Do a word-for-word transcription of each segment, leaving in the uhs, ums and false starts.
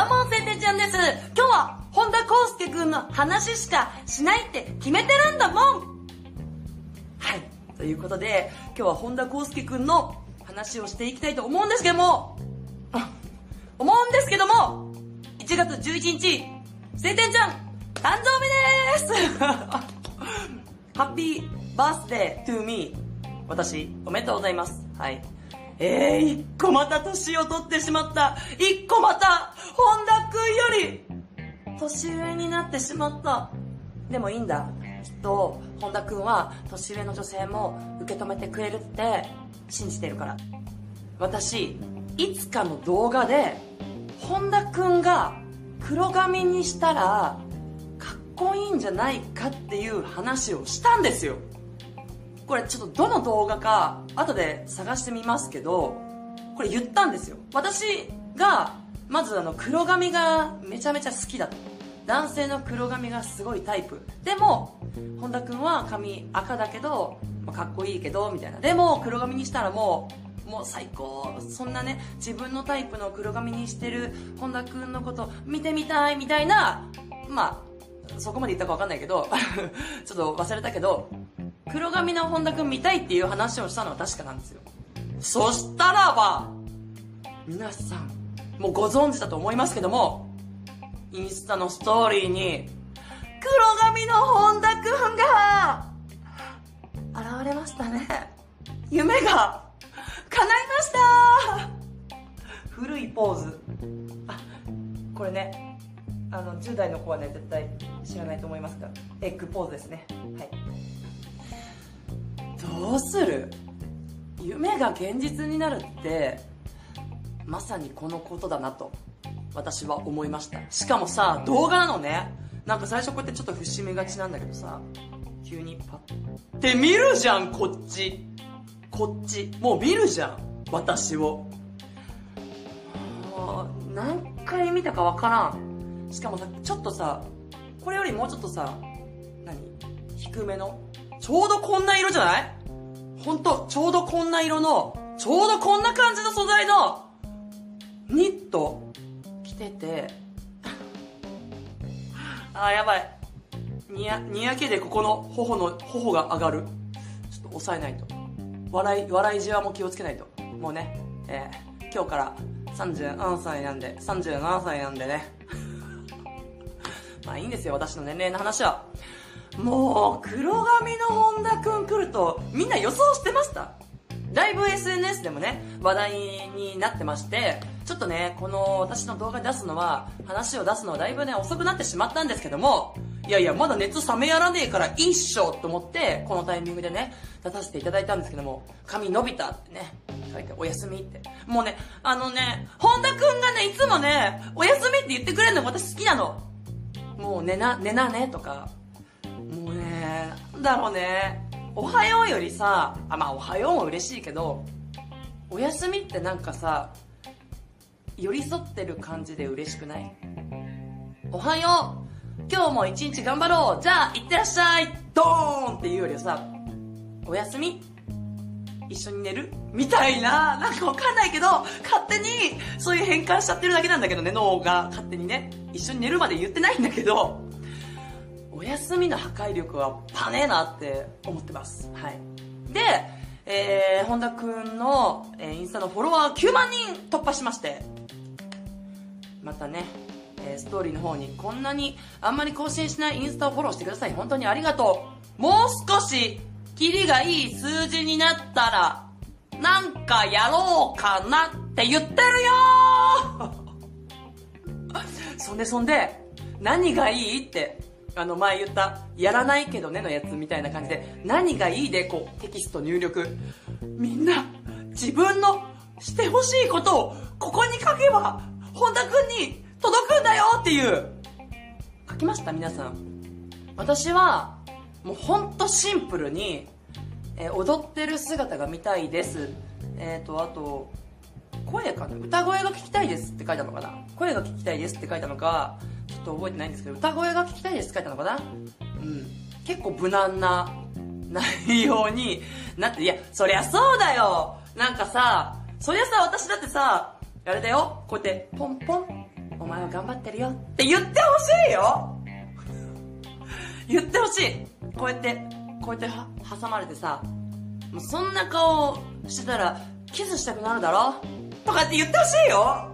どうも、せんてちゃんです。今日は本田康介くんの話しかしないって決めてるんだもん。はい、ということで今日は本田康介くんの話をしていきたいと思うんですけども、思うんですけども、いちがつじゅういちにち、せんてちゃん誕生日ですハッピーバースデートゥーミー。私、おめでとうございます。はい。えー、一個また年を取ってしまった。一個また、本田くんより、年上になってしまった。でもいいんだ。きっと、本田くんは、年上の女性も受け止めてくれるって、信じてるから。私、いつかの動画で、本田くんが黒髪にしたら、かっこいいんじゃないかっていう話をしたんですよ。これちょっとどの動画か後で探してみますけど、これ言ったんですよ。私がまずあの黒髪がめちゃめちゃ好きだと、男性の黒髪がすごいタイプ、でも本田君は髪赤だけど、まあ、かっこいいけどみたいな、でも黒髪にしたらもうもう最高、そんなね自分のタイプの黒髪にしてる本田君のこと見てみたいみたいな、まあそこまで言ったか分かんないけどちょっと忘れたけど、黒髪の本田くん見たいっていう話をしたのは確かなんですよ。そしたらば、皆さん、もうご存知だと思いますけども、インスタのストーリーに、黒髪の本田くんが、現れましたね。夢が、叶いました。古いポーズ。あ、これね、あの、じゅう代の子はね、絶対知らないと思いますが、エッグポーズですね。はい。どうする？夢が現実になるってまさにこのことだなと私は思いました。しかもさ、動画なのね。なんか最初こうやってちょっと伏し目がちなんだけどさ、急にパッて見るじゃん。こっちこっちもう見るじゃん、私を。あ、何回見たかわからん。しかもさ、ちょっとさ、これよりもうちょっとさ、何、低めのちょうどこんな色じゃない？ほんと、ちょうどこんな色の、ちょうどこんな感じの素材の、ニット、着てて、あーやばい。にや、にやけでここの、頬の、頬が上がる。ちょっと抑えないと。笑い、笑いじわも気をつけないと。もうね、えー、今日からさんじゅうななさいなんで、さんじゅうななさいなんでね。まあいいんですよ、私の年齢の話は。もう黒髪の本田くん来るとみんな予想してました。だいぶ エスエヌエス でもね話題になってまして、ちょっとねこの私の動画出すのは話を出すのはだいぶね遅くなってしまったんですけども、いやいやまだ熱冷めやらねえからいいっしょと思ってこのタイミングでね出させていただいたんですけども、髪伸びたってね書いておやすみって、もうねあのね本田くんがねいつもねおやすみって言ってくれるのが私好きなの。もう寝な寝なねとか、もうね、なんだろうね、おはようよりさ、あ、まあおはようも嬉しいけど、おやすみってなんかさ、寄り添ってる感じで嬉しくない？おはよう、今日も一日頑張ろう、じゃあいってらっしゃい、ドーンっていうよりはさ、おやすみ一緒に寝るみたいな、なんかわかんないけど、勝手にそういう変換しちゃってるだけなんだけどね、脳が勝手にね、一緒に寝るまで言ってないんだけど、お休みの破壊力はパネーなって思ってます。はい。で、えー、本田くんの、えー、インスタのフォロワーきゅうまんにん突破しまして、またね、えー、ストーリーの方にこんなにあんまり更新しないインスタをフォローしてください。本当にありがとう。もう少し、キリがいい数字になったら、なんかやろうかなって言ってるよーそんでそんで、何がいいって、あの前言ったやらないけどねのやつみたいな感じで、何がいいでこうテキスト入力、みんな自分のしてほしいことをここに書けば本田くんに届くんだよっていう、書きました皆さん。私はもうほんとシンプルに、えー、踊ってる姿が見たいです、えっとあと声かな、歌声が聞きたいですって書いたのかな、声が聞きたいですって書いたのかちょっと覚えてないんですけど、歌声が聞きたいですって書いたのかな。うん。結構無難な内容になって、いや、そりゃそうだよ。なんかさ、そりゃさ、私だってさ、あれだよ、こうやってポンポン、お前は頑張ってるよって言ってほしいよ言ってほしい。こうやってこうやって挟まれてさ、もうそんな顔してたらキスしたくなるだろとかって言ってほしいよ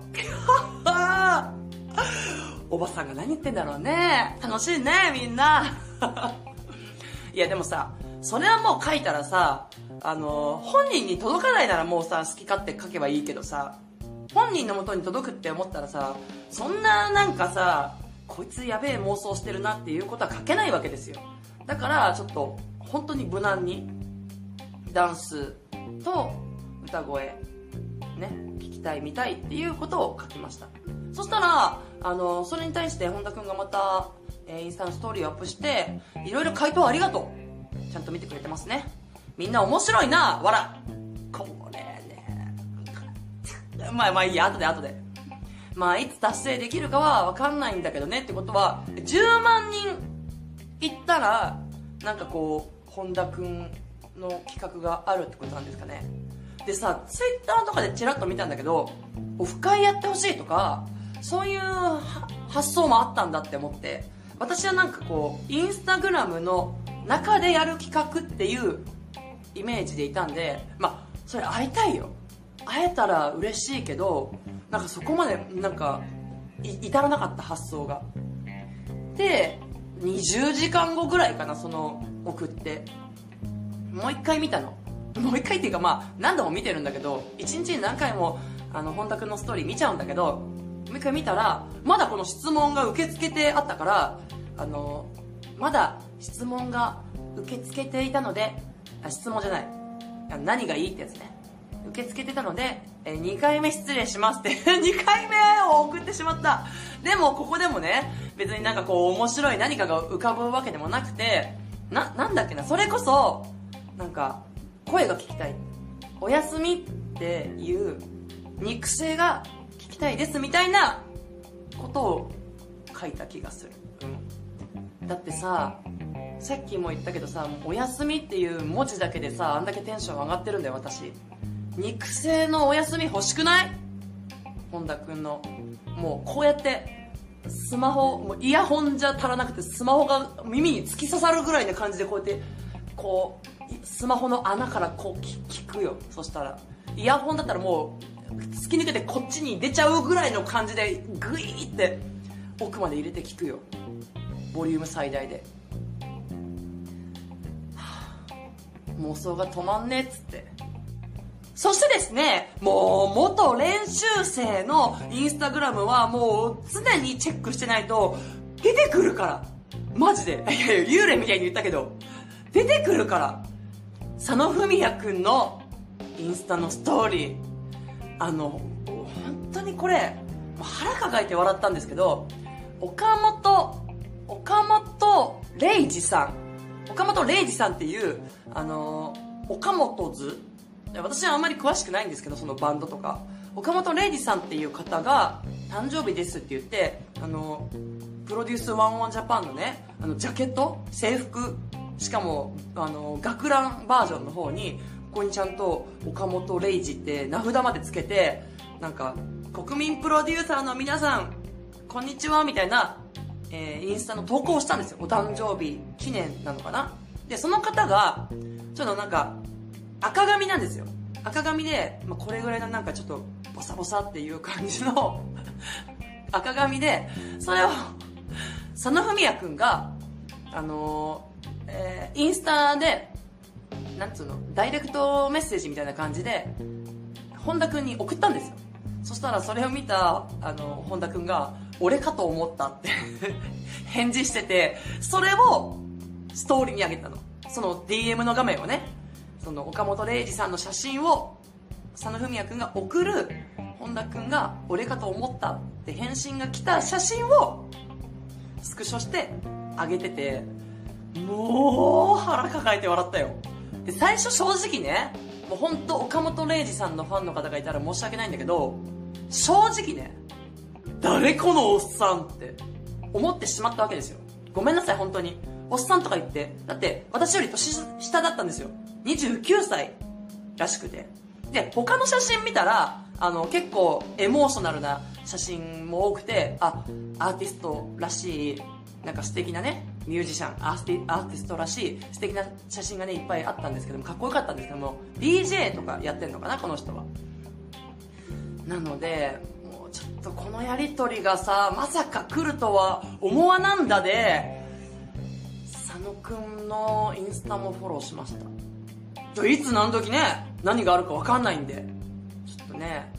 おばさんが何言ってんだろうね。楽しいねみんないやでもさ、それはもう書いたらさ、あの本人に届かないならもうさ好き勝手書けばいいけどさ、本人の元に届くって思ったらさ、そんななんかさ、こいつやべえ妄想してるなっていうことは書けないわけですよ。だからちょっと本当に無難にダンスと歌声ね、聞きたい見たいっていうことを書きました。そしたらあのそれに対して本田くんがまた、えー、インスタのストーリーをアップして、いろいろ回答ありがとう、ちゃんと見てくれてますね、みんな面白いなわら、これねまあまあいいや、後で後で、まあいつ達成できるかは分かんないんだけどねってことは、じゅうまんにんいったらなんかこう本田くんの企画があるってことなんですかね。でさ、ツイッターとかでチラッと見たんだけど、オフ会やってほしいとかそういう発想もあったんだって思って、私はなんかこうインスタグラムの中でやる企画っていうイメージでいたんで、まあそれ会いたいよ、会えたら嬉しいけど、なんかそこまでなんかい至らなかった発想が。でにじゅうじかんごぐらいかな、その送ってもう一回見たの、もう一回っていうかまあ何度も見てるんだけど、一日に何回もあの本田君のストーリー見ちゃうんだけど、もう一回見たらまだこの質問が受け付けてあったから、あのまだ質問が受け付けていたので、あ質問じゃない、何がいいってやつね、受け付けてたので、えにかいめ失礼しますってにかいめを送ってしまった。でもここでもね、別になんかこう面白い何かが浮かぶわけでもなくて、 な, なんだっけなそれこそなんか声が聞きたい、おやすみっていう肉声が聞きたいですみたいなことを書いた気がする、うん、だってさ、さっきも言ったけどさ、おやすみっていう文字だけでさ、あんだけテンション上がってるんだよ私。肉声のおやすみ欲しくない？本田くんのもうこうやってスマホ、もうイヤホンじゃ足らなくてスマホが耳に突き刺さるぐらいな感じでこうやってこうスマホの穴からこう聞くよ。そしたらイヤホンだったらもう突き抜けてこっちに出ちゃうぐらいの感じでグイーって奥まで入れて聞くよ、ボリューム最大で、はあ、妄想が止まんねっつって。そしてですね、もう元練習生のインスタグラムはもう常にチェックしてないと出てくるから、マジで、いやいや幽霊みたいに言ったけど出てくるから、佐野文哉くんのインスタのストーリー、あの本当にこれ腹抱えて笑ったんですけど、岡本岡本玲二さん岡本玲二さんっていうあの岡本図、私はあんまり詳しくないんですけどそのバンドとか、岡本玲二さんっていう方が誕生日ですって言って、あのプロデュースワンオンジャパンのね、あのジャケット制服、しかもあの学ランバージョンの方にここにちゃんと岡本玲二って名札までつけて、なんか国民プロデューサーの皆さんこんにちはみたいな、えー、インスタの投稿をしたんですよ、お誕生日記念なのかな。でその方がちょっとなんか赤髪なんですよ、赤髪で、まあ、これぐらいのなんかちょっとボサボサっていう感じの赤髪で、それを佐野文哉くんがあのーえー、インスタでなんつうのダイレクトメッセージみたいな感じで本田くんに送ったんですよ。そしたらそれを見たあの本田くんが「俺かと思った」って返事してて、それをストーリーにあげたの、その ディーエム の画面をね、その岡本玲二さんの写真を佐野文哉くんが送る、本田くんが「俺かと思った」って返信が来た写真をスクショしてあげてて、もう腹抱えて笑ったよ。で最初正直ね、もう本当岡本玲二さんのファンの方がいたら申し訳ないんだけど、正直ね誰このおっさんって思ってしまったわけですよ。ごめんなさい本当に、おっさんとか言って、だって私より年下だったんですよ、にじゅうきゅうさいらしくて。で他の写真見たらあの結構エモーショナルな写真も多くて、あ、アーティストらしい、なんか素敵なね、ミュージシャン、アーティストらしい素敵な写真がねいっぱいあったんですけども、かっこよかったんですけども、 ディージェー とかやってんのかなこの人は。なのでもうちょっとこのやり取りがさ、まさか来るとは思わなんだで、佐野くんのインスタもフォローしました。いつ何時ね、何があるか分かんないんで、ちょっとね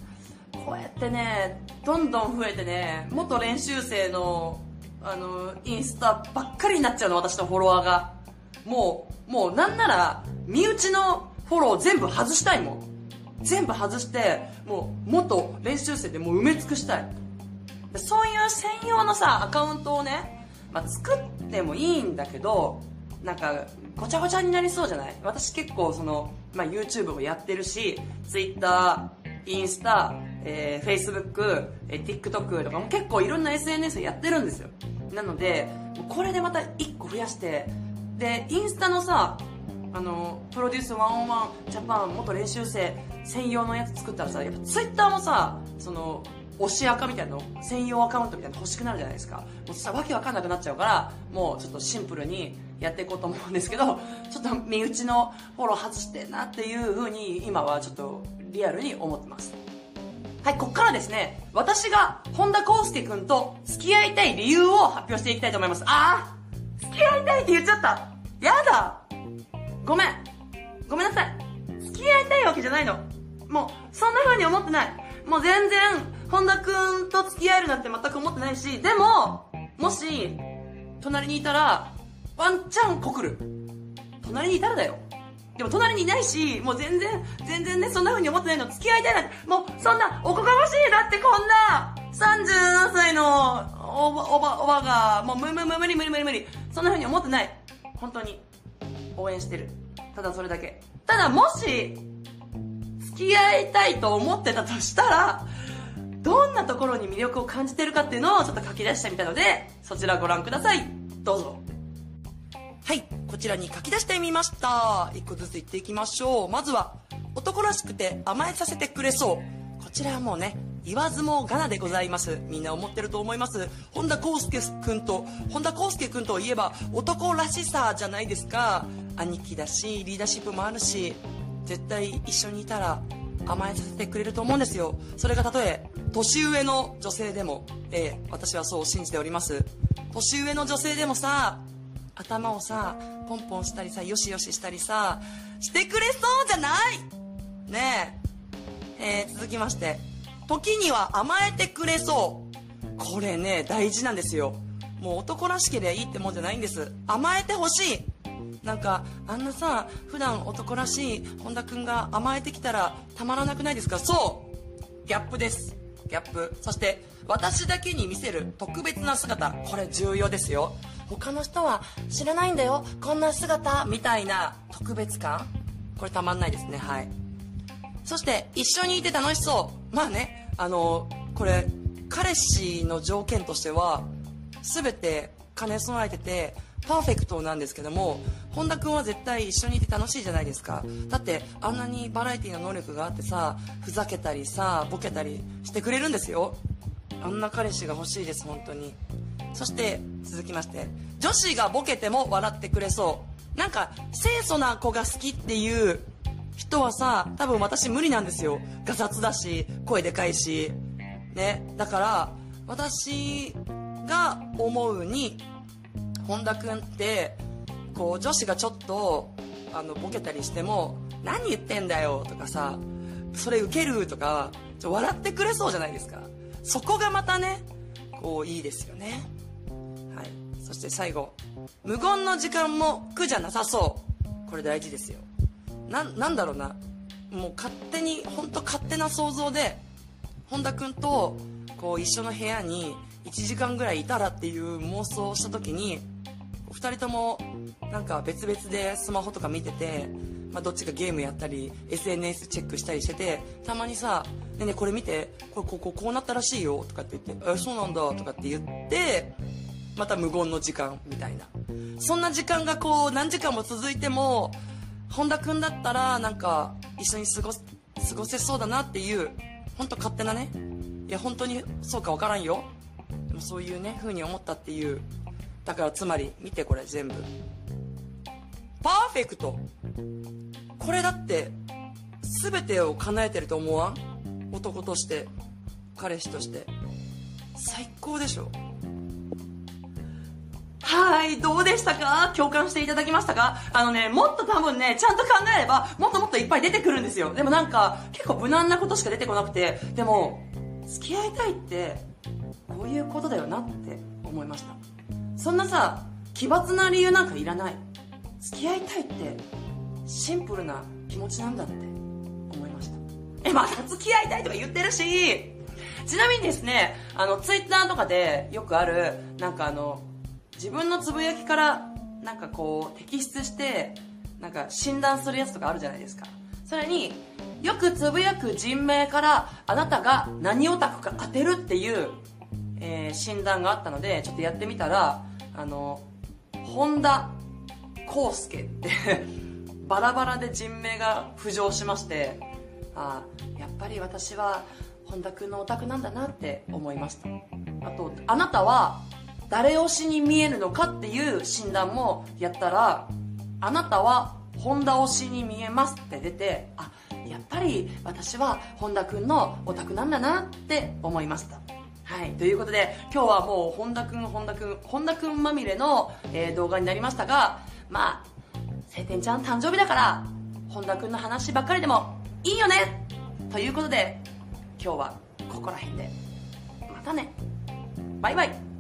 こうやってねどんどん増えてね、元練習生のあのインスタばっかりになっちゃうの、私のフォロワーが。もうもうなんなら身内のフォロー全部外したいもん。全部外してもう元練習生でもう埋め尽くしたい。そういう専用のさアカウントをね、まあ、作ってもいいんだけど、なんかごちゃごちゃになりそうじゃない。私結構その、まあ、YouTube をやってるし、 Twitter、インスタ、えー、Facebook、えー、TikTok とかも結構いろんな エスエヌエス やってるんですよ。なのでこれでまたいっこ増やして、でインスタのさあのプロデュースいちまるいちジャパン元練習生専用のやつ作ったらさ、やっぱ Twitter もさその推しアカみたいなの、専用アカウントみたいなの欲しくなるじゃないですか。もうさわけわかんなくなっちゃうから、もうちょっとシンプルにやっていこうと思うんですけど、ちょっと身内のフォロー外してなっていう風に今はちょっとリアルに思ってます。はい、こっからですね、私が本田康介くんと付き合いたい理由を発表していきたいと思います。あー、付き合いたいって言っちゃった、やだ、ごめんごめんなさい。付き合いたいわけじゃないの、もうそんな風に思ってない。もう全然本田くんと付き合えるなんて全く思ってないし、でももし隣にいたらワンチャン告る、隣にいたらだよ。でも隣にいないし、もう全然、全然ね、そんな風に思ってないの。付き合いたいなんて、もうそんな、おこがましい。だってこんな、さんじゅうななさいのおば、おば、おばが、もう無無無理無理無理無理。そんな風に思ってない。本当に、応援してる。ただそれだけ。ただもし、付き合いたいと思ってたとしたら、どんなところに魅力を感じてるかっていうのをちょっと書き出してみたので、そちらご覧ください。どうぞ。はい、こちらに書き出してみました。一個ずつ言っていきましょう。まずは、男らしくて甘えさせてくれそう。こちらはもうね、言わずもがなでございます。みんな思ってると思います。本田康介くんと、本田康介くんといえば、男らしさじゃないですか。兄貴だし、リーダーシップもあるし、絶対一緒にいたら甘えさせてくれると思うんですよ。それがたとえ、年上の女性でも、ええ、私はそう信じております。年上の女性でもさ、頭をさポンポンしたりさ、よしよししたりさしてくれそうじゃないねえ。えー、続きまして、時には甘えてくれそう。これね大事なんですよ。もう男らしければいいってもんじゃないんです。甘えてほしい。なんかあんなさ普段男らしい本田くんが甘えてきたらたまらなくないですか。そうギャップです、ギャップ。そして私だけに見せる特別な姿、これ重要ですよ。他の人は知らないんだよこんな姿みたいな特別感、これたまんないですね。はい。そして一緒にいて楽しそう。まあね、あのこれ彼氏の条件としては全て兼ね備えててパーフェクトなんですけども、本田君は絶対一緒にいて楽しいじゃないですか。だってあんなにバラエティの能力があってさ、ふざけたりさボケたりしてくれるんですよ。あんな彼氏が欲しいです本当に。そして続きまして、女子がボケても笑ってくれそう。なんか清楚な子が好きっていう人はさ、多分私無理なんですよ。ガサツだし声でかいしね。だから私が思うに本田君ってこう女子がちょっとあのボケたりしても何言ってんだよとかさ、それウケるとかちょ笑ってくれそうじゃないですか。そこがまたねこういいですよね。はい。そして最後、無言の時間も苦じゃなさそう。これ大事ですよ。 な, なんだろうな、もう勝手に本当勝手な想像で本田君とこう一緒の部屋にいちじかんぐらいいたらっていう妄想をした時に、ふたりともなんか別々でスマホとか見てて、まあ、どっちかゲームやったり エスエヌエス チェックしたりしてて、たまにさ「ねえねえこれ見て、これこうこうこうなったらしいよ」とかって言って「えそうなんだ」とかって言って、また無言の時間みたいな。そんな時間がこう何時間も続いても本田君だったらなんか一緒に過ご、過ごせそうだなっていう本当勝手なね、いや本当にそうか分からんよ、でもそういうね風に思ったっていう。だからつまり見て、これ全部パーフェクト。これだって全てを叶えてると思わん？男として彼氏として最高でしょ。はい、どうでしたか？共感していただきましたか？あのね、もっと多分ね、ちゃんと考えればもっともっといっぱい出てくるんですよ。でもなんか結構無難なことしか出てこなくて、でも付き合いたいってこういうことだよなって思いました。そんなさ奇抜な理由なんかいらない。付き合いたいってシンプルな気持ちなんだって思いました。え、また付き合いたいとか言ってるし。ちなみにですね、あのツイッターとかでよくある、なんかあの自分のつぶやきからなんかこう摘出してなんか診断するやつとかあるじゃないですか。それによくつぶやく人名からあなたが何オタクか当てるっていう、えー、診断があったので、ちょっとやってみたら、あの本田康介ってバラバラで人名が浮上しまして、ああやっぱり私は本田君のオタクなんだなって思いました。あと、あなたは誰推しに見えるのかっていう診断もやったら、あなたは本田推しに見えますって出て、あ、やっぱり私は本田くんのオタクなんだなって思いました。はい、ということで今日はもう本田くん本田くん本田くんまみれの、えー、動画になりましたが、まあ晴天ちゃん誕生日だから本田くんの話ばっかりでもいいよねということで、今日はここら辺でまたね、バイバイ。